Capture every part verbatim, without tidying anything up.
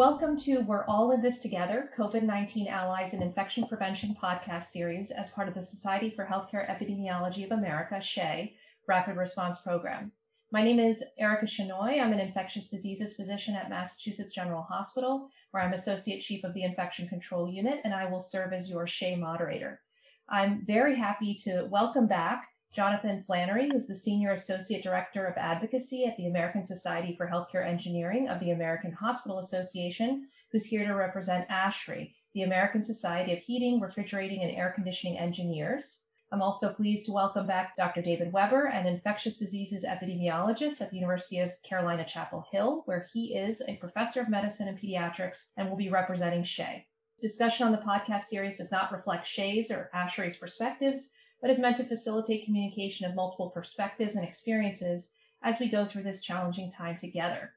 Welcome to We're All in This Together, COVID nineteen Allies and Infection Prevention podcast series as part of the Society for Healthcare Epidemiology of America, S H E A, Rapid Response Program. My name is Erica Shenoy. I'm an infectious diseases physician at Massachusetts General Hospital, where I'm Associate Chief of the Infection Control Unit, and I will serve as your S H E A moderator. I'm very happy to welcome back Jonathan Flannery, who's the Senior Associate Director of Advocacy at the American Society for Healthcare Engineering of the American Hospital Association, who's here to represent ASHRAE, the American Society of Heating, Refrigerating, and Air Conditioning Engineers. I'm also pleased to welcome back Doctor David Weber, an infectious diseases epidemiologist at the University of Carolina, Chapel Hill, where he is a professor of medicine and pediatrics and will be representing S H E A. Discussion on the podcast series does not reflect S H E A's or ASHRAE's perspectives, but is meant to facilitate communication of multiple perspectives and experiences as we go through this challenging time together.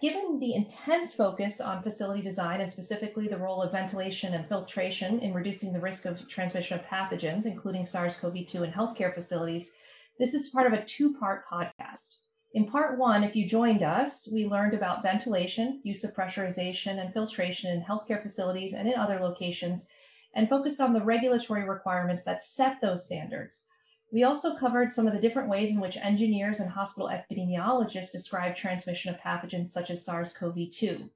Given the intense focus on facility design and specifically the role of ventilation and filtration in reducing the risk of transmission of pathogens, including SARS CoV two in healthcare facilities, this is part of a two-part podcast. In part one, if you joined us, we learned about ventilation, use of pressurization and filtration in healthcare facilities and in other locations, and focused on the regulatory requirements that set those standards. We also covered some of the different ways in which engineers and hospital epidemiologists describe transmission of pathogens such as SARS CoV two.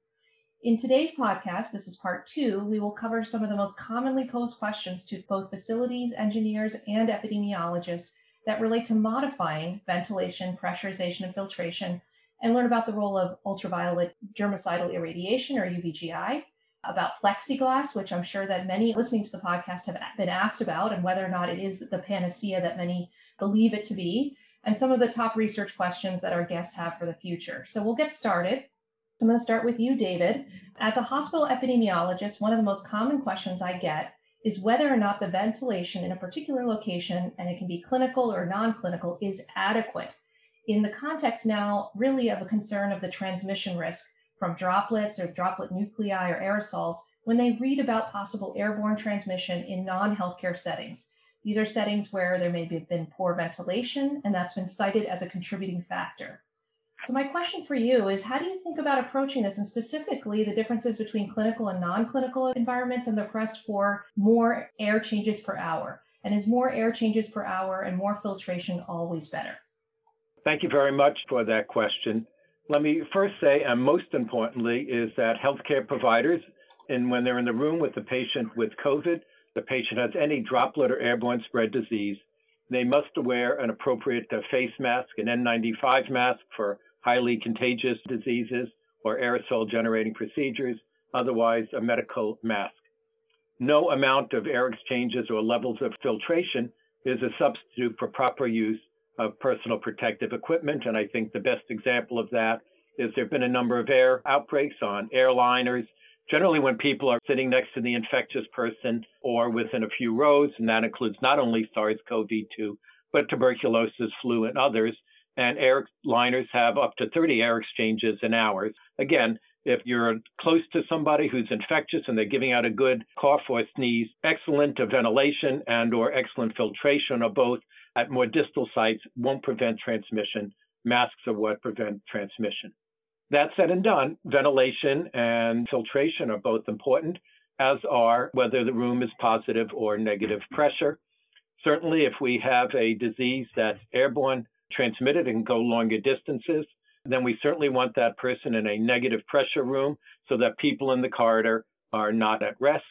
In today's podcast, this is part two, we will cover some of the most commonly posed questions to both facilities, engineers, and epidemiologists that relate to modifying ventilation, pressurization, and filtration, and learn about the role of ultraviolet germicidal irradiation, or U V G I, about plexiglass, which I'm sure that many listening to the podcast have been asked about, and whether or not it is the panacea that many believe it to be, and some of the top research questions that our guests have for the future. So we'll get started. I'm going to start with you, David. As a hospital epidemiologist, one of the most common questions I get is whether or not the ventilation in a particular location, and it can be clinical or non-clinical, is adequate in the context now really of a concern of the transmission risk from droplets or droplet nuclei or aerosols when they read about possible airborne transmission in non-healthcare settings. These are settings where there may have been poor ventilation, and that's been cited as a contributing factor. So my question for you is, how do you think about approaching this, and specifically the differences between clinical and non-clinical environments and the request for more air changes per hour? And is more air changes per hour and more filtration always better? Thank you very much for that question. Let me first say, and most importantly, is that healthcare providers, and when they're in the room with the patient with COVID, the patient has any droplet or airborne spread disease, they must wear an appropriate face mask, an N ninety-five mask for highly contagious diseases or aerosol-generating procedures, otherwise a medical mask. No amount of air exchanges or levels of filtration is a substitute for proper use of personal protective equipment, and I think the best example of that is there have been a number of air outbreaks on airliners, generally when people are sitting next to the infectious person or within a few rows, and that includes not only SARS CoV two, but tuberculosis, flu, and others, and airliners have up to thirty air exchanges an hour. Again, if you're close to somebody who's infectious and they're giving out a good cough or sneeze, excellent ventilation and or excellent filtration or both at more distal sites won't prevent transmission. Masks are what prevent transmission. That said and done, ventilation and filtration are both important, as are whether the room is positive or negative pressure. Certainly, if we have a disease that's airborne, transmitted, and go longer distances, then we certainly want that person in a negative pressure room so that people in the corridor are not at risk.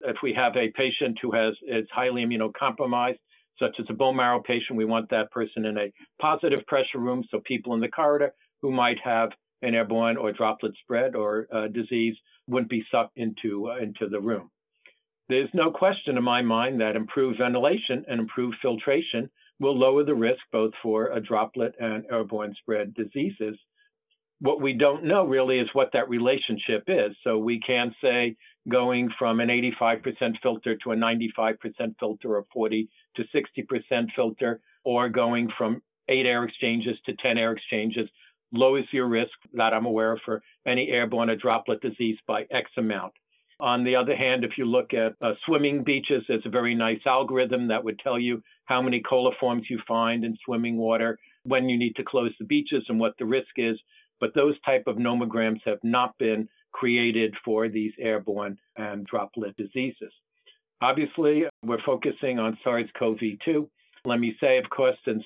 If we have a patient who has is highly immunocompromised, such as a bone marrow patient, we want that person in a positive pressure room so people in the corridor who might have an airborne or droplet spread or uh, disease wouldn't be sucked into, uh, into the room. There's no question in my mind that improved ventilation and improved filtration will lower the risk both for a droplet and airborne spread diseases. What we don't know really is what that relationship is. So we can say going from an eighty-five percent filter to a ninety-five percent filter or forty to sixty percent filter, or going from eight air exchanges to ten air exchanges lowers your risk that I'm aware of for any airborne or droplet disease by X amount. On the other hand, if you look at uh, swimming beaches, there's a very nice algorithm that would tell you how many coliforms you find in swimming water, when you need to close the beaches and what the risk is. But those type of nomograms have not been created for these airborne and droplet diseases. Obviously, we're focusing on SARS CoV two. Let me say, of course, since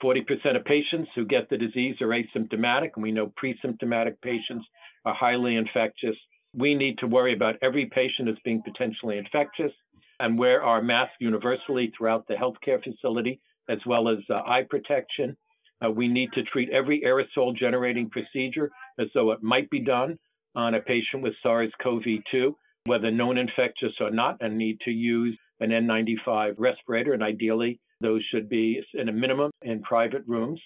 forty percent of patients who get the disease are asymptomatic, and we know pre-symptomatic patients are highly infectious, we need to worry about every patient as being potentially infectious and wear our masks universally throughout the healthcare facility, as well as uh, eye protection. Uh, we need to treat every aerosol-generating procedure as though it might be done on a patient with SARS CoV two, whether known infectious or not, and need to use an N ninety-five respirator, and ideally those should be at a minimum in private rooms.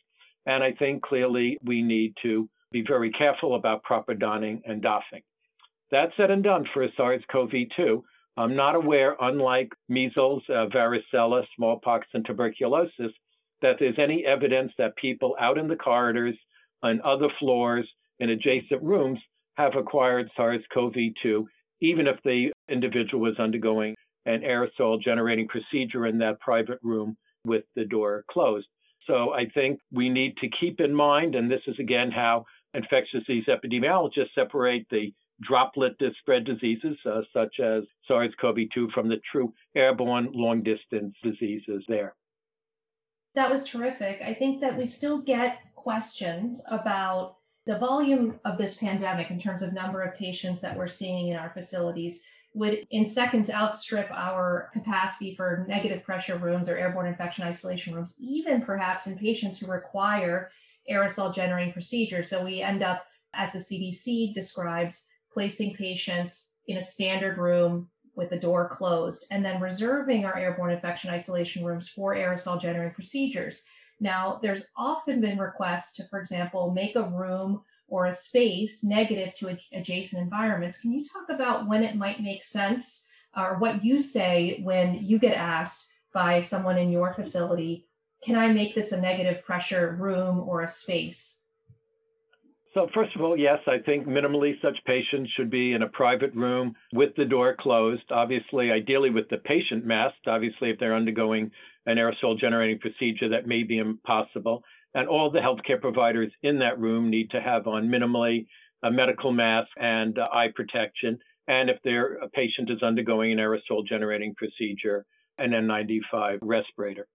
And I think clearly we need to be very careful about proper donning and doffing. That said and done, for SARS CoV two, I'm not aware, unlike measles, uh, varicella, smallpox, and tuberculosis, that there's any evidence that people out in the corridors, on other floors, in adjacent rooms have acquired SARS CoV two, even if the individual was undergoing an aerosol-generating procedure in that private room with the door closed. So I think we need to keep in mind, and this is again how infectious disease epidemiologists separate the droplet spread diseases, uh, such as SARS CoV two, from the true airborne long-distance diseases there. That was terrific. I think that we still get questions about the volume of this pandemic in terms of number of patients that we're seeing in our facilities would in seconds outstrip our capacity for negative pressure rooms or airborne infection isolation rooms, even perhaps in patients who require aerosol generating procedures. So we end up, as the C D C describes, placing patients in a standard room with the door closed, and then reserving our airborne infection isolation rooms for aerosol generating procedures. Now, there's often been requests to, for example, make a room or a space negative to adjacent environments. Can you talk about when it might make sense, or what you say when you get asked by someone in your facility, can I make this a negative pressure room or a space? So first of all, yes, I think minimally such patients should be in a private room with the door closed, obviously, ideally with the patient masked, obviously, if they're undergoing an aerosol-generating procedure, that may be impossible. And all the healthcare providers in that room need to have on minimally a medical mask and uh, eye protection. And if their a patient is undergoing an aerosol-generating procedure, an N ninety-five respirator.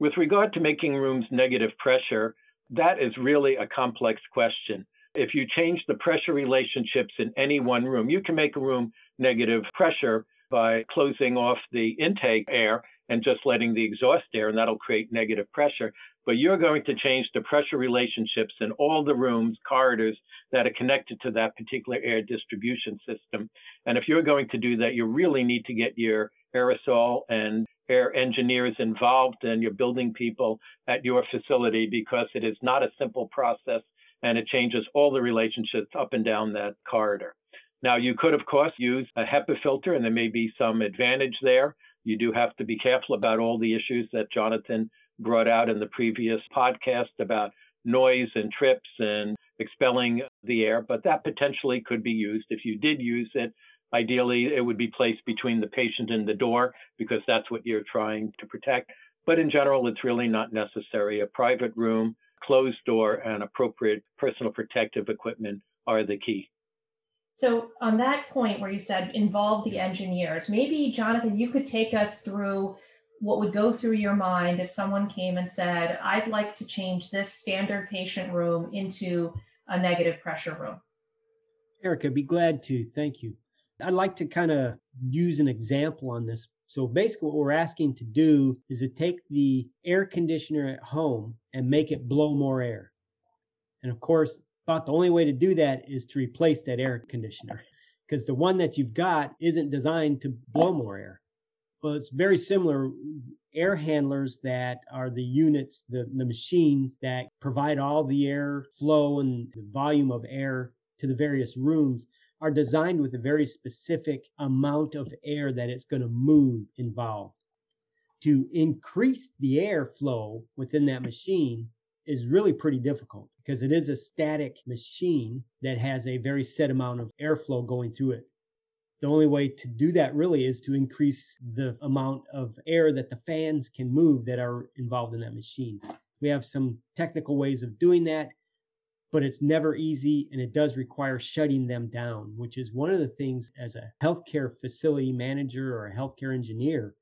With regard to making rooms negative pressure, that is really a complex question. If you change the pressure relationships in any one room, you can make a room negative pressure by closing off the intake air and just letting the exhaust air, and that'll create negative pressure. But you're going to change the pressure relationships in all the rooms, corridors that are connected to that particular air distribution system. And if you're going to do that, you really need to get your aerosol and air engineers involved, and your building people at your facility, because it is not a simple process, and it changes all the relationships up and down that corridor. Now, you could, of course, use a HEPA filter, and there may be some advantage there. You do have to be careful about all the issues that Jonathan brought out in the previous podcast about noise and trips and expelling the air, but that potentially could be used. If you did use it, ideally, it would be placed between the patient and the door, because that's what you're trying to protect. But in general, it's really not necessary. A private room, closed door, and appropriate personal protective equipment are the key. So on that point where you said involve the engineers, maybe, Jonathan, you could take us through what would go through your mind if someone came and said, I'd like to change this standard patient room into a negative pressure room. Erica, be glad to. Thank you. I'd like to kind of use an example on this. So basically what we're asking to do is to take the air conditioner at home and make it blow more air. And of course, about the only way to do that is to replace that air conditioner, because the one that you've got isn't designed to blow more air. Well, it's very similar. Air handlers that are the units, the, the machines that provide all the air flow and the volume of air to the various rooms, are designed with a very specific amount of air that it's going to move involved. To increase the airflow within that machine is really pretty difficult, because it is a static machine that has a very set amount of airflow going through it. The only way to do that really is to increase the amount of air that the fans can move that are involved in that machine. We have some technical ways of doing that. but it's never easy, and it does require shutting them down, which is one of the things as a healthcare facility manager or a healthcare engineer,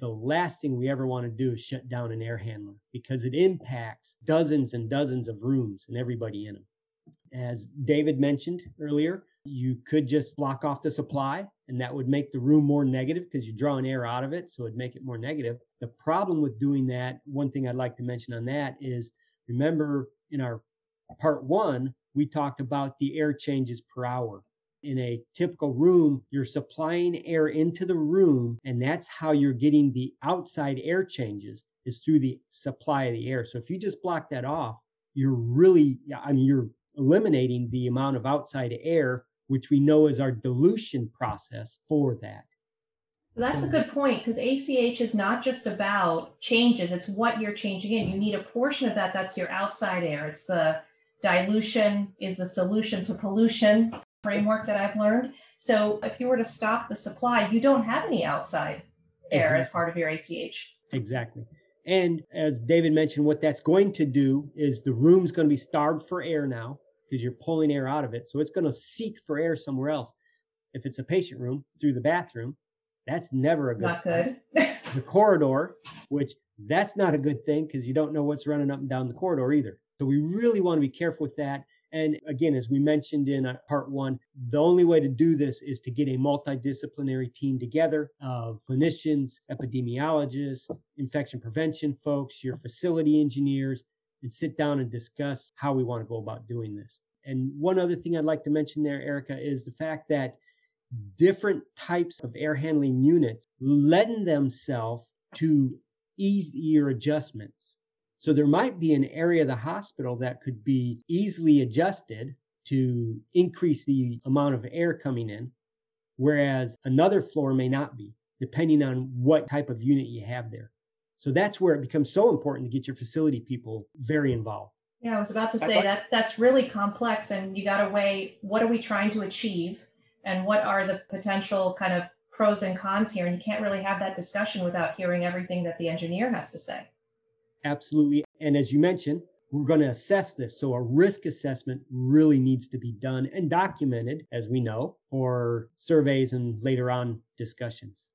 the last thing we ever want to do is shut down an air handler because it impacts dozens and dozens of rooms and everybody in them. As David mentioned earlier, you could just block off the supply, and that would make the room more negative because you're drawing air out of it, so it'd make it more negative. The problem with doing that, one thing I'd like to mention on that is, remember in our part one, we talked about the air changes per hour. In a typical room, you're supplying air into the room, and that's how you're getting the outside air changes, is through the supply of the air. So if you just block that off, you're really, I mean, you're eliminating the amount of outside air, which we know is our dilution process for that. Well, that's so, a good point, because A C H is not just about changes. It's what you're changing in. You need a portion of that. That's your outside air. It's the dilution is the solution to pollution framework that I've learned. So if you were to stop the supply, you don't have any outside air exactly. as part of your A C H. Exactly. And as David mentioned, what that's going to do is the room's going to be starved for air now because you're pulling air out of it. So it's going to seek for air somewhere else. If it's a patient room, through the bathroom, that's never a good not thing. Good. The corridor, which that's not a good thing because you don't know what's running up and down the corridor either. So we really want to be careful with that. And again, as we mentioned in part one, the only way to do this is to get a multidisciplinary team together of clinicians, epidemiologists, infection prevention folks, your facility engineers, and sit down and discuss how we want to go about doing this. And one other thing I'd like to mention there, Erica, is the fact that different types of air handling units lend themselves to easier adjustments. So there might be an area of the hospital that could be easily adjusted to increase the amount of air coming in, whereas another floor may not be, depending on what type of unit you have there. So that's where it becomes so important to get your facility people very involved. Yeah, I was about to say that that's really complex, and you got to weigh what are we trying to achieve and what are the potential kind of pros and cons here. And you can't really have that discussion without hearing everything that the engineer has to say. Absolutely. And as you mentioned, we're going to assess this. So a risk assessment really needs to be done and documented, as we know, for surveys and later on discussions.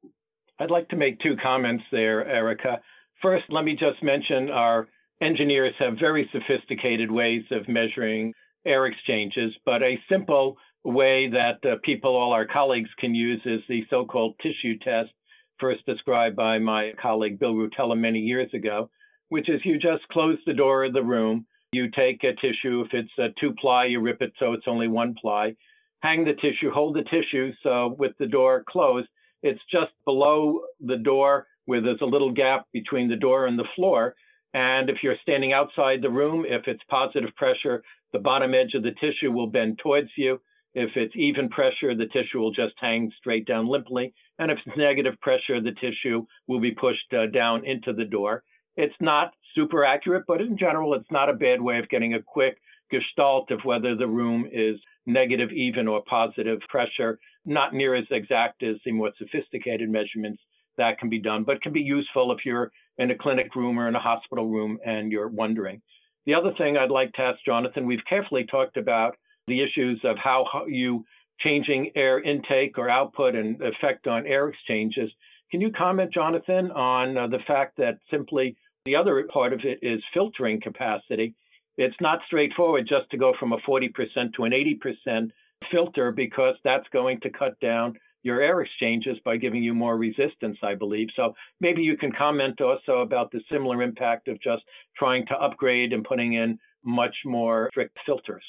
I'd like to make two comments there, Erica. First, let me just mention our engineers have very sophisticated ways of measuring air exchanges, but a simple way that uh, people, all our colleagues can use is the so-called tissue test, first described by my colleague Bill Rutella many years ago, which is you just close the door of the room, you take a tissue, if it's a two-ply, you rip it so it's only one-ply, hang the tissue, hold the tissue so with the door closed, it's just below the door where there's a little gap between the door and the floor, and if you're standing outside the room, if it's positive pressure, the bottom edge of the tissue will bend towards you. If it's even pressure, the tissue will just hang straight down limply, and if it's negative pressure, the tissue will be pushed uh, down into the door. It's not super accurate, but in general, it's not a bad way of getting a quick gestalt of whether the room is negative, even, or positive pressure. Not near as exact as the more sophisticated measurements that can be done, but can be useful if you're in a clinic room or in a hospital room and you're wondering. The other thing I'd like to ask Jonathan, we've carefully talked about the issues of how you changing air intake or output and effect on air exchanges. Can you comment, Jonathan, on uh, the fact that simply the other part of it is filtering capacity. It's not straightforward just to go from a forty percent to an eighty percent filter because that's going to cut down your air exchanges by giving you more resistance, I believe. So maybe you can comment also about the similar impact of just trying to upgrade and putting in much more strict filters.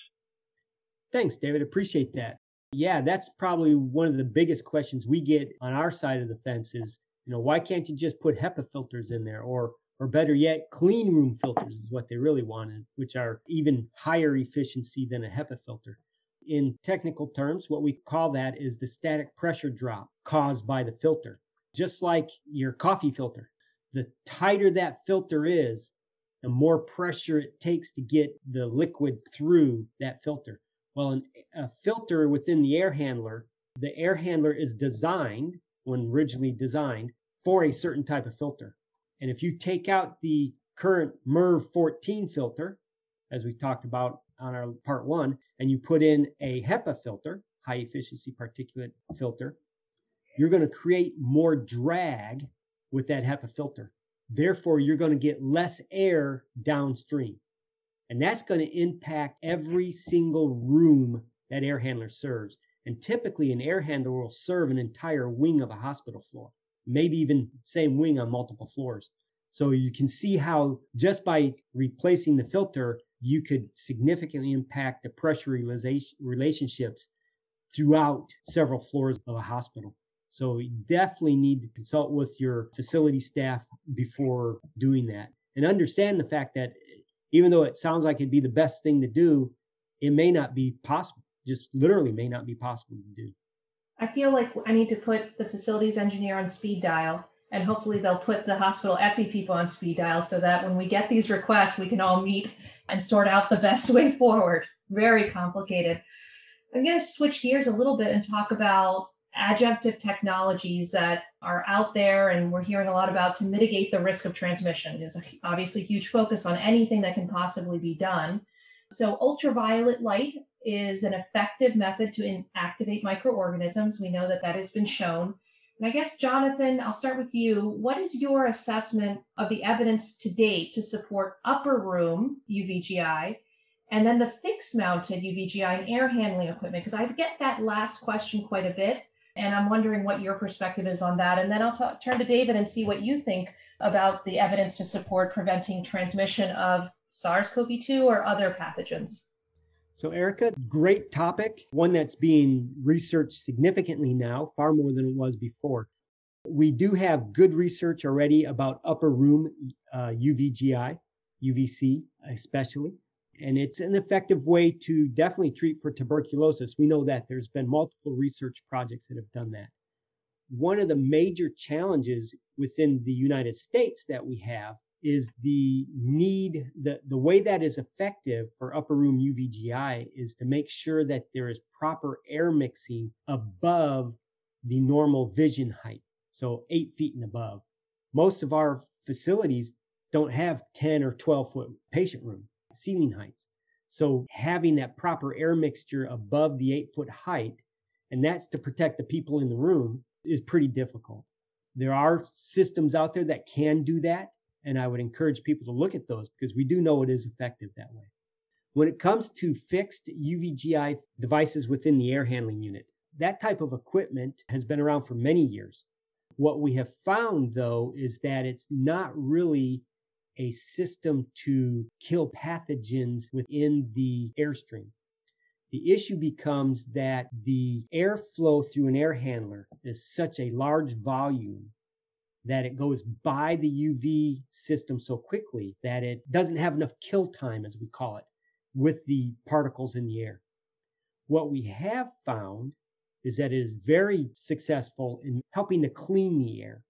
Thanks, David. Appreciate that. Yeah, that's probably one of the biggest questions we get on our side of the fence is, you know, why can't you just put HEPA filters in there? Or Or better yet, clean room filters is what they really wanted, which are even higher efficiency than a HEPA filter. In technical terms, what we call that is the static pressure drop caused by the filter, just like your coffee filter. The tighter that filter is, the more pressure it takes to get the liquid through that filter. Well, an, a filter within the air handler, the air handler is designed, when originally designed, for a certain type of filter. And if you take out the current MERV fourteen filter, as we talked about on our part one, and you put in a HEPA filter, high efficiency particulate filter, you're going to create more drag with that HEPA filter. Therefore, you're going to get less air downstream. And that's going to impact every single room that air handler serves. And typically, an air handler will serve an entire wing of a hospital floor, maybe even same wing on multiple floors. So you can see how just by replacing the filter, you could significantly impact the pressure relationships throughout several floors of a hospital. So you definitely need to consult with your facility staff before doing that. And understand the fact that even though it sounds like it'd be the best thing to do, it may not be possible, just literally may not be possible to do. I feel like I need to put the facilities engineer on speed dial, and hopefully they'll put the hospital epi people on speed dial so that when we get these requests, we can all meet and sort out the best way forward. Very complicated. I'm going to switch gears a little bit and talk about adjunctive technologies that are out there and we're hearing a lot about to mitigate the risk of transmission. There's obviously a huge focus on anything that can possibly be done. So ultraviolet light is an effective method to inactivate microorganisms. We know that that has been shown. And I guess, Jonathan, I'll start with you. What is your assessment of the evidence to date to support upper room U V G I and then the fixed mounted U V G I and air handling equipment? Because I get that last question quite a bit. And I'm wondering what your perspective is on that. And then I'll talk, turn to David and see what you think about the evidence to support preventing transmission of SARS CoV two or other pathogens. So Erica, great topic, one that's being researched significantly now, far more than it was before. We do have good research already about upper room uh, U V G I, U V C especially. And it's an effective way to definitely treat for tuberculosis. We know that there's been multiple research projects that have done that. One of the major challenges within the United States that we have is the need, the, the way that is effective for upper room U V G I is to make sure that there is proper air mixing above the normal vision height, so eight feet and above. Most of our facilities don't have ten or twelve foot patient room ceiling heights. So having that proper air mixture above the eight foot height, and that's to protect the people in the room, is pretty difficult. There are systems out there that can do that, and I would encourage people to look at those because we do know it is effective that way. When it comes to fixed U V G I devices within the air handling unit, that type of equipment has been around for many years. What we have found, though, is that it's not really a system to kill pathogens within the airstream. The issue becomes that the airflow through an air handler is such a large volume that it goes by the U V system so quickly that it doesn't have enough kill time, as we call it, with the particles in the air. What we have found is that it is very successful in helping to clean the air,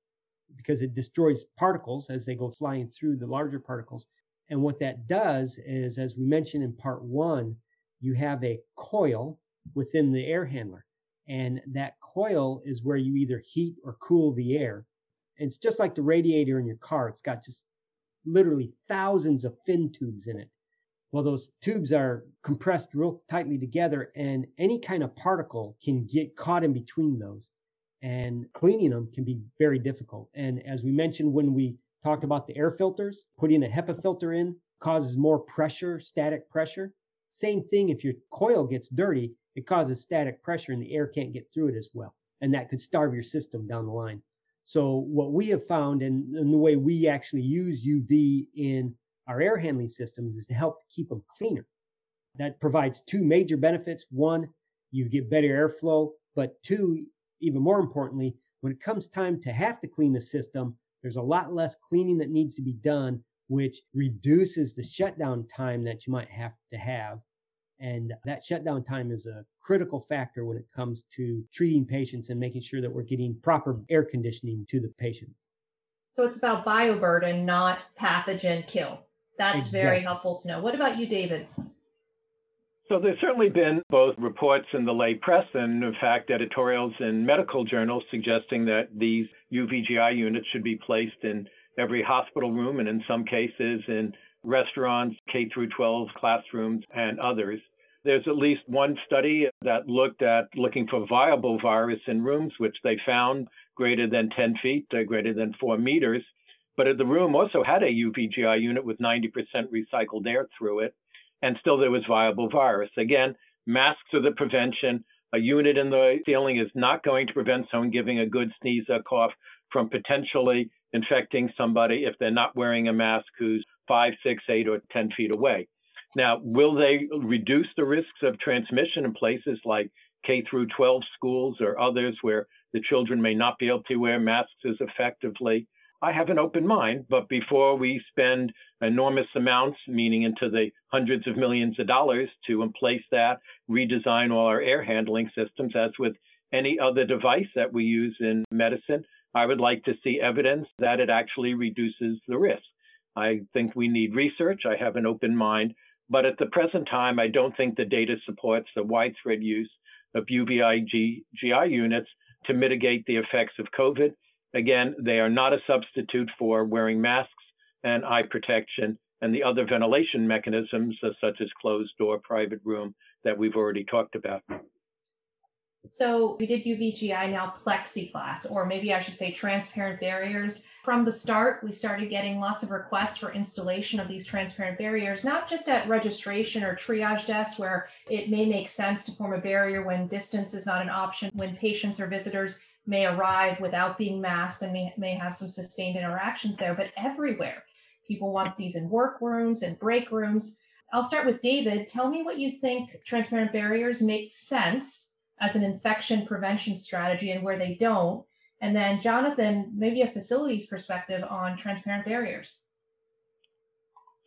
because it destroys particles as they go flying through, the larger particles. And what that does is, as we mentioned in part one, you have a coil within the air handler. And that coil is where you either heat or cool the air. And it's just like the radiator in your car. It's got just literally thousands of fin tubes in it. Well, those tubes are compressed real tightly together, and any kind of particle can get caught in between those. And cleaning them can be very difficult. And as we mentioned when we talked about the air filters, putting a HEPA filter in causes more pressure, static pressure. Same thing, if your coil gets dirty, it causes static pressure and the air can't get through it as well. And that could starve your system down the line. So what we have found, and, and the way we actually use U V in our air handling systems, is to help keep them cleaner. That provides two major benefits. One, you get better airflow, but two, even more importantly, when it comes time to have to clean the system, there's a lot less cleaning that needs to be done, which reduces the shutdown time that you might have to have. And that shutdown time is a critical factor when it comes to treating patients and making sure that we're getting proper air conditioning to the patients. So it's about bioburden, not pathogen kill. That's exactly. Very helpful to know. What about you, David? So there's certainly been both reports in the lay press and, in fact, editorials in medical journals suggesting that these U V G I units should be placed in every hospital room and, in some cases, in restaurants, K through twelve classrooms, and others. There's at least one study that looked at looking for viable virus in rooms, which they found greater than ten feet, uh, greater than four meters. But the room also had a U V G I unit with ninety percent recycled air through it, and still there was viable virus. Again, masks are the prevention. A unit in the ceiling is not going to prevent someone giving a good sneeze or cough from potentially infecting somebody if they're not wearing a mask who's five, six, eight, or ten feet away. Now, will they reduce the risks of transmission in places like K through twelve schools or others where the children may not be able to wear masks as effectively? I have an open mind, but before we spend enormous amounts, meaning into the hundreds of millions of dollars to emplace that, redesign all our air handling systems, as with any other device that we use in medicine, I would like to see evidence that it actually reduces the risk. I think we need research. I have an open mind. But at the present time, I don't think the data supports the widespread use of U V G I units to mitigate the effects of COVID. Again, they are not a substitute for wearing masks and eye protection and the other ventilation mechanisms, such as closed door, private room, that we've already talked about. So we did U V G I, now plexiglass, or maybe I should say transparent barriers. From the start, we started getting lots of requests for installation of these transparent barriers, not just at registration or triage desks where it may make sense to form a barrier when distance is not an option, when patients or visitors may arrive without being masked and may, may have some sustained interactions there, but everywhere. People want these in workrooms and break rooms. I'll start with David. Tell me what you think transparent barriers make sense as an infection prevention strategy and where they don't. And then Jonathan, maybe a facilities perspective on transparent barriers.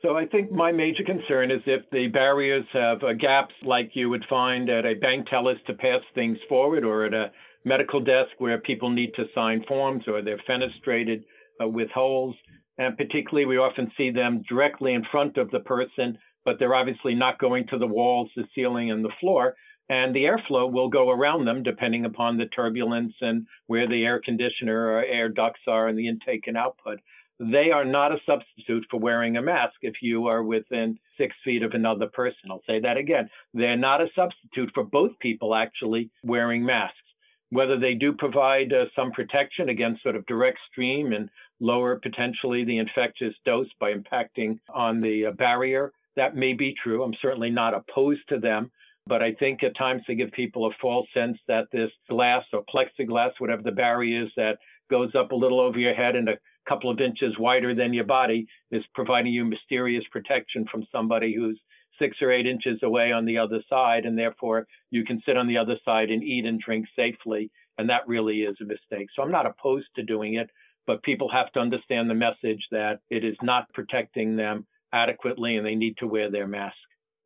So I think my major concern is if the barriers have uh, gaps like you would find at a bank tellers to pass things forward or at a medical desk where people need to sign forms or they're fenestrated uh, with holes. And particularly we often see them directly in front of the person, but they're obviously not going to the walls, the ceiling, and the floor. And the airflow will go around them depending upon the turbulence and where the air conditioner or air ducts are and the intake and output. They are not a substitute for wearing a mask if you are within six feet of another person. I'll say that again. They're not a substitute for both people actually wearing masks. Whether they do provide uh, some protection against sort of direct stream and lower potentially the infectious dose by impacting on the uh, barrier, that may be true. I'm certainly not opposed to them. But I think at times they give people a false sense that this glass or plexiglass, whatever the barrier is, that goes up a little over your head and a couple of inches wider than your body is providing you mysterious protection from somebody who's six or eight inches away on the other side. And therefore, you can sit on the other side and eat and drink safely. And that really is a mistake. So I'm not opposed to doing it, but people have to understand the message that it is not protecting them adequately and they need to wear their mask.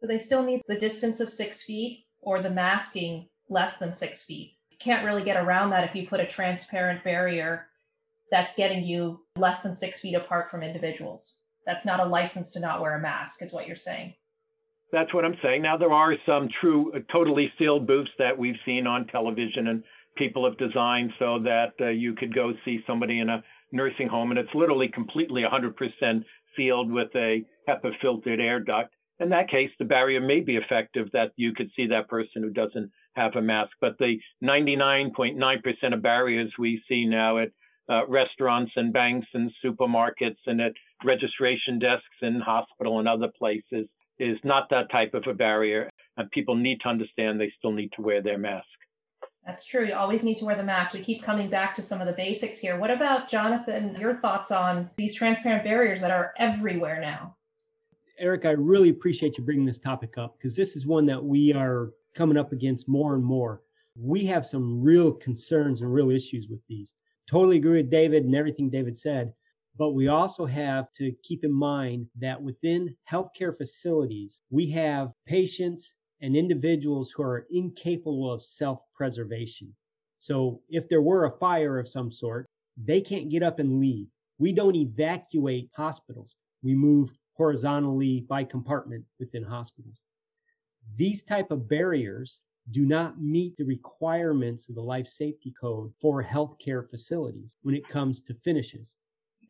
So they still need the distance of six feet or the masking less than six feet. You can't really get around that if you put a transparent barrier that's getting you less than six feet apart from individuals. That's not a license to not wear a mask is what you're saying. That's what I'm saying. Now, there are some true uh, totally sealed booths that we've seen on television and people have designed so that uh, you could go see somebody in a nursing home and it's literally completely one hundred percent sealed with a HEPA filtered air duct. In that case, the barrier may be effective that you could see that person who doesn't have a mask. But the ninety-nine point nine percent of barriers we see now at uh, restaurants and banks and supermarkets and at registration desks and hospital and other places is not that type of a barrier. And people need to understand they still need to wear their mask. That's true. You always need to wear the mask. We keep coming back to some of the basics here. What about, Jonathan, your thoughts on these transparent barriers that are everywhere now? Eric, I really appreciate you bringing this topic up because this is one that we are coming up against more and more. We have some real concerns and real issues with these. Totally agree with David and everything David said, but we also have to keep in mind that within healthcare facilities, we have patients and individuals who are incapable of self-preservation. So if there were a fire of some sort, they can't get up and leave. We don't evacuate hospitals. We move horizontally by compartment within hospitals. These type of barriers do not meet the requirements of the life safety code for healthcare facilities when it comes to finishes.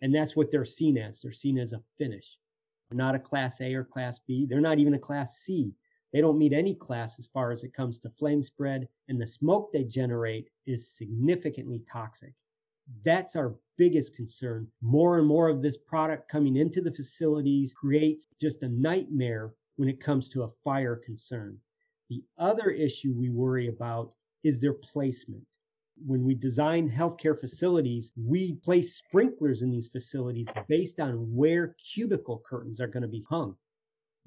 And that's what they're seen as. They're seen as a finish. They're not a class A or class B. They're not even a class C. They don't meet any class as far as it comes to flame spread, and the smoke they generate is significantly toxic. That's our biggest concern. More and more of this product coming into the facilities creates just a nightmare when it comes to a fire concern. The other issue we worry about is their placement. When we design healthcare facilities, we place sprinklers in these facilities based on where cubicle curtains are going to be hung,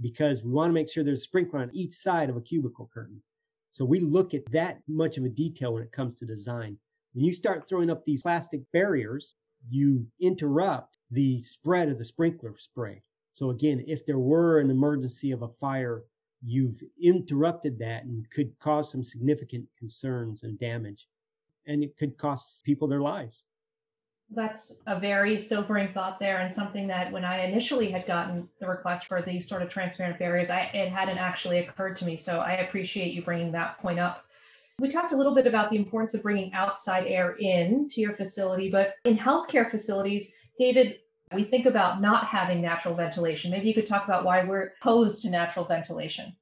because we want to make sure there's a sprinkler on each side of a cubicle curtain. So we look at that much of a detail when it comes to design. When you start throwing up these plastic barriers, you interrupt the spread of the sprinkler spray. So again, if there were an emergency of a fire, you've interrupted that and could cause some significant concerns and damage. And it could cost people their lives. That's a very sobering thought there, and something that when I initially had gotten the request for these sort of transparent barriers, I, it hadn't actually occurred to me. So I appreciate you bringing that point up. We talked a little bit about the importance of bringing outside air in to your facility, but in healthcare facilities, David, we think about not having natural ventilation. Maybe you could talk about why we're opposed to natural ventilation.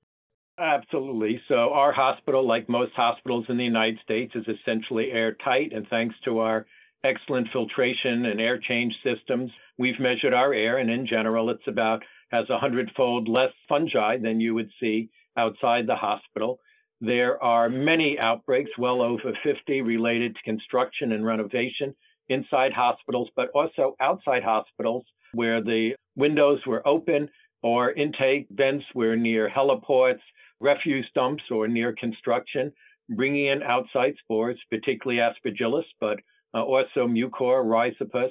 Absolutely. So our hospital, like most hospitals in the United States, is essentially airtight. And thanks to our excellent filtration and air change systems, we've measured our air. And in general, it's about has a hundredfold less fungi than you would see outside the hospital. There are many outbreaks, well over fifty, related to construction and renovation inside hospitals, but also outside hospitals where the windows were open or intake vents were near heliports, refuse dumps, or near construction, bringing in outside spores, particularly aspergillus, but uh, also mucor, rhizopus,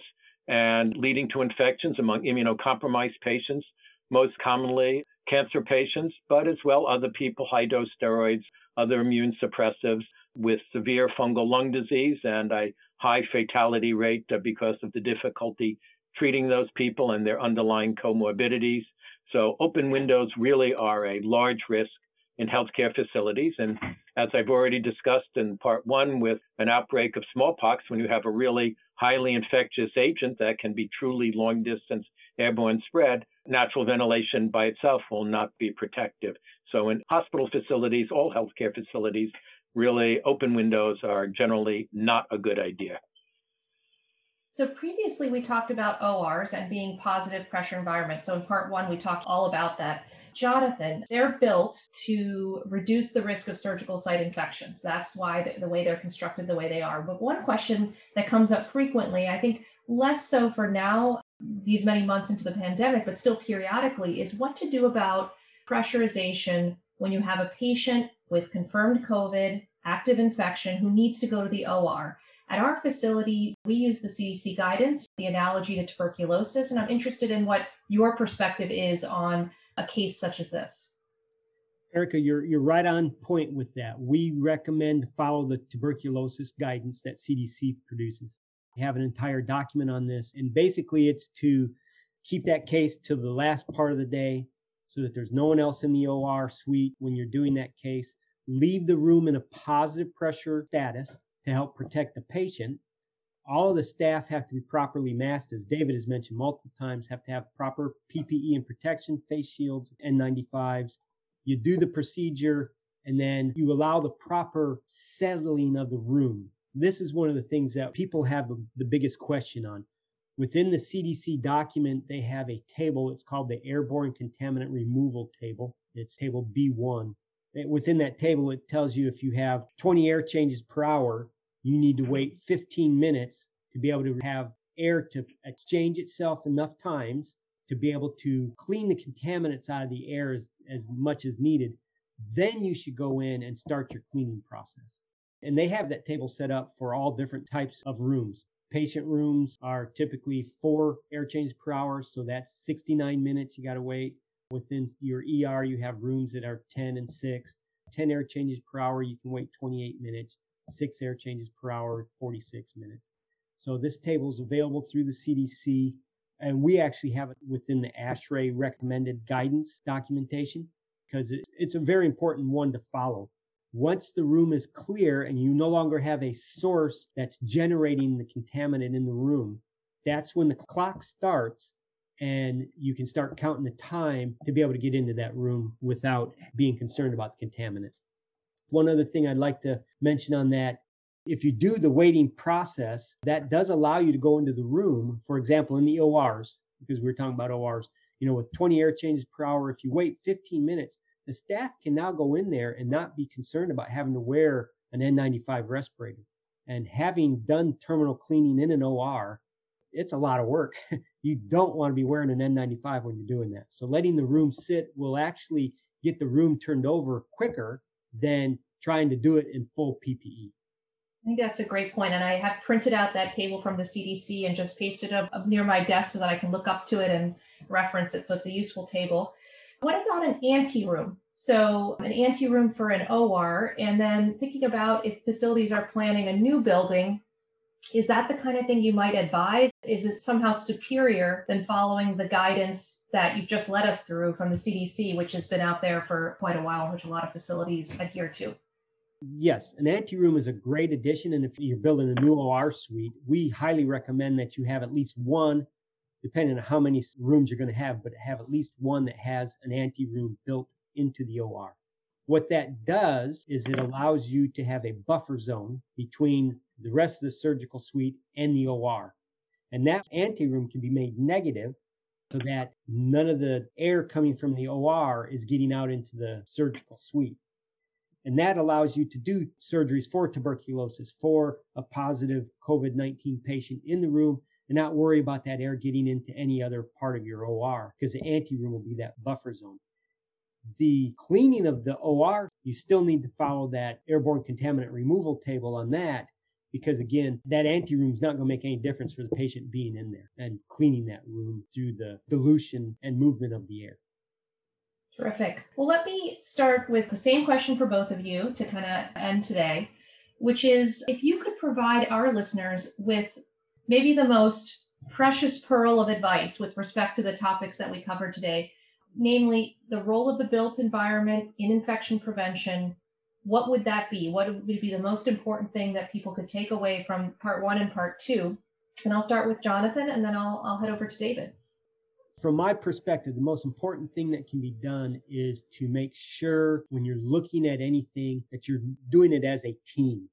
and leading to infections among immunocompromised patients, most commonly cancer patients, but as well other people, high-dose steroids, other immune suppressives with severe fungal lung disease and a high fatality rate because of the difficulty treating those people and their underlying comorbidities. So open windows really are a large risk in healthcare facilities. And as I've already discussed in part one, with an outbreak of smallpox, when you have a really highly infectious agent that can be truly long distance airborne spread, natural ventilation by itself will not be protective. So in hospital facilities, all healthcare facilities, really open windows are generally not a good idea. So previously we talked about O Rs and being positive pressure environments. So in part one, we talked all about that. Jonathan, they're built to reduce the risk of surgical site infections. That's why the, the way they're constructed the way they are. But one question that comes up frequently, I think less so for now, these many months into the pandemic, but still periodically, is what to do about pressurization when you have a patient with confirmed COVID, active infection, who needs to go to the O R. At our facility, we use the C D C guidance, the analogy to tuberculosis, and I'm interested in what your perspective is on a case such as this. Erica, you're, you're right on point with that. We recommend follow the tuberculosis guidance that C D C produces. We have an entire document on this, and basically it's to keep that case to the last part of the day so that there's no one else in the O R suite when you're doing that case. Leave the room in a positive pressure status to help protect the patient. All of the staff have to be properly masked, as David has mentioned multiple times, have to have proper P P E and protection, face shields, N ninety-fives. You do the procedure, and then you allow the proper settling of the room. This is one of the things that people have the, the biggest question on. Within the C D C document, they have a table. It's called the Airborne Contaminant Removal Table. It's table B one. Within that table, it tells you if you have twenty air changes per hour, you need to wait fifteen minutes to be able to have air to exchange itself enough times to be able to clean the contaminants out of the air as, as much as needed. Then you should go in and start your cleaning process. And they have that table set up for all different types of rooms. Patient rooms are typically four air changes per hour, so that's sixty-nine minutes you got to wait. Within your E R, you have rooms that are ten and six. ten air changes per hour, you can wait twenty-eight minutes. six air changes per hour, forty-six minutes. So this table is available through the C D C, and we actually have it within the ASHRAE recommended guidance documentation because it's a very important one to follow. Once the room is clear and you no longer have a source that's generating the contaminant in the room, that's when the clock starts and you can start counting the time to be able to get into that room without being concerned about the contaminant. One other thing I'd like to mention on that, if you do the waiting process, that does allow you to go into the room, for example, in the O Rs, because we're talking about O Rs, you know, with twenty air changes per hour, if you wait fifteen minutes, the staff can now go in there and not be concerned about having to wear an N ninety-five respirator. And having done terminal cleaning in an O R, it's a lot of work. You don't want to be wearing an N ninety-five when you're doing that. So letting the room sit will actually get the room turned over quicker than trying to do it in full P P E. I think that's a great point. And I have printed out that table from the C D C and just pasted it up, up near my desk so that I can look up to it and reference it. So it's a useful table. What about an anteroom? So an anteroom for an O R, and then thinking about if facilities are planning a new building, is that the kind of thing you might advise? Is it somehow superior than following the guidance that you've just led us through from the C D C, which has been out there for quite a while, which a lot of facilities adhere to? Yes, an anteroom is a great addition. And if you're building a new O R suite, we highly recommend that you have at least one, depending on how many rooms you're going to have, but have at least one that has an anteroom built into the O R. What that does is it allows you to have a buffer zone between the rest of the surgical suite and the O R. And that anteroom can be made negative so that none of the air coming from the O R is getting out into the surgical suite. And that allows you to do surgeries for tuberculosis, for a positive COVID nineteen patient in the room, and not worry about that air getting into any other part of your O R, because the anteroom will be that buffer zone. The cleaning of the O R, you still need to follow that airborne contaminant removal table on that, because again, that anteroom is not going to make any difference for the patient being in there and cleaning that room through the dilution and movement of the air. Terrific. Well, let me start with the same question for both of you to kind of end today, which is if you could provide our listeners with maybe the most precious pearl of advice with respect to the topics that we covered today, namely the role of the built environment in infection prevention, what would that be? What would be the most important thing that people could take away from part one and part two? And I'll start with Jonathan, and then I'll, I'll head over to David. From my perspective, the most important thing that can be done is to make sure when you're looking at anything that you're doing it as a team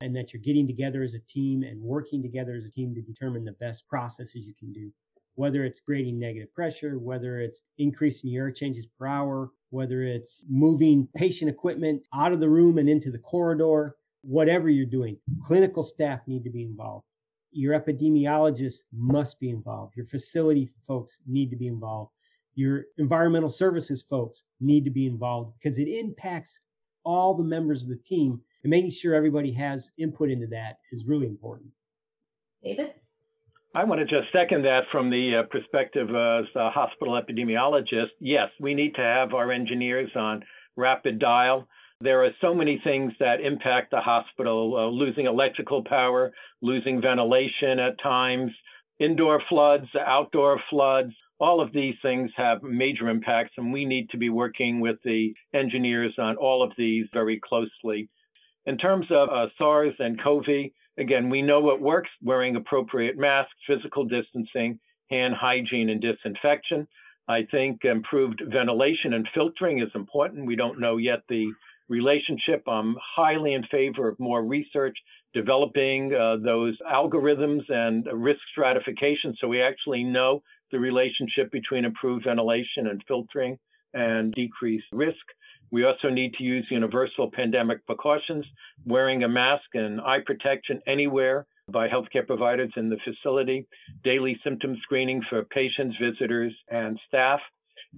and that you're getting together as a team and working together as a team to determine the best processes you can do, whether it's grading negative pressure, whether it's increasing your air changes per hour, whether it's moving patient equipment out of the room and into the corridor, whatever you're doing. Clinical staff need to be involved. Your epidemiologists must be involved. Your facility folks need to be involved. Your environmental services folks need to be involved because it impacts all the members of the team, and making sure everybody has input into that is really important. David? I want to just second that from the perspective as a hospital epidemiologist. Yes, we need to have our engineers on rapid dial. There are so many things that impact the hospital, uh, losing electrical power, losing ventilation at times, indoor floods, outdoor floods. All of these things have major impacts, and we need to be working with the engineers on all of these very closely. In terms of uh, SARS and COVID, again, we know what works, wearing appropriate masks, physical distancing, hand hygiene and disinfection. I think improved ventilation and filtering is important. We don't know yet the relationship. I'm highly in favor of more research, developing uh, those algorithms and risk stratification so we actually know the relationship between improved ventilation and filtering and decreased risk. We also need to use universal pandemic precautions, wearing a mask and eye protection anywhere by healthcare providers in the facility, daily symptom screening for patients, visitors, and staff.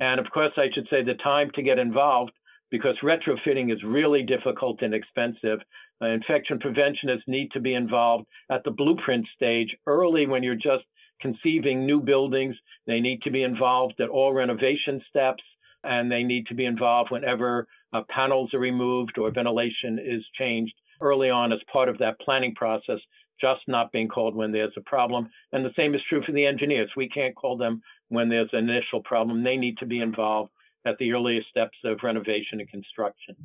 And of course, I should say the time to get involved, because retrofitting is really difficult and expensive. Uh, infection preventionists need to be involved at the blueprint stage early when you're just conceiving new buildings. They need to be involved at all renovation steps, and they need to be involved whenever uh, panels are removed or ventilation is changed early on as part of that planning process, just not being called when there's a problem. And the same is true for the engineers. We can't call them when there's an initial problem. They need to be involved at the earliest steps of renovation and construction.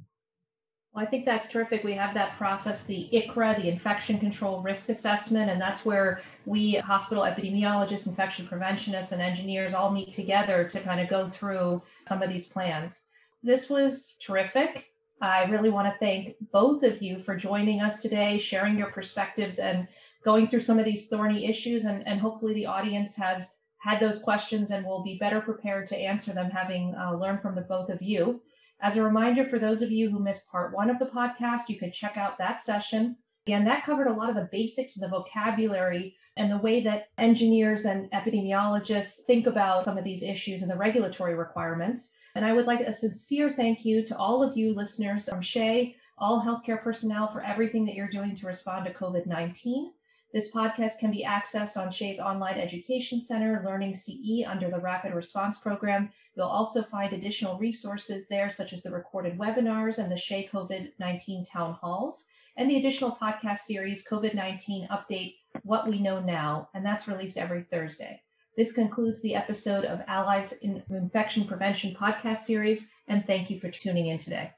Well, I think that's terrific. We have that process, the I C R A, the Infection Control Risk Assessment, and that's where we, hospital epidemiologists, infection preventionists, and engineers all meet together to kind of go through some of these plans. This was terrific. I really want to thank both of you for joining us today, sharing your perspectives and going through some of these thorny issues. And, and hopefully the audience has had those questions and will be better prepared to answer them, having uh, learned from the both of you. As a reminder, for those of you who missed part one of the podcast, you can check out that session. Again, that covered a lot of the basics and the vocabulary and the way that engineers and epidemiologists think about some of these issues and the regulatory requirements. And I would like a sincere thank you to all of you listeners from SHAE, all healthcare personnel, for everything that you're doing to respond to COVID nineteen. This podcast can be accessed on SHAE's Online Education Center, Learning C E, under the Rapid Response Program. You'll also find additional resources there, such as the recorded webinars and the SHAE COVID nineteen town halls, and the additional podcast series, COVID nineteen Update, What We Know Now, and that's released every Thursday. This concludes the episode of Allies in Infection Prevention podcast series, and thank you for tuning in today.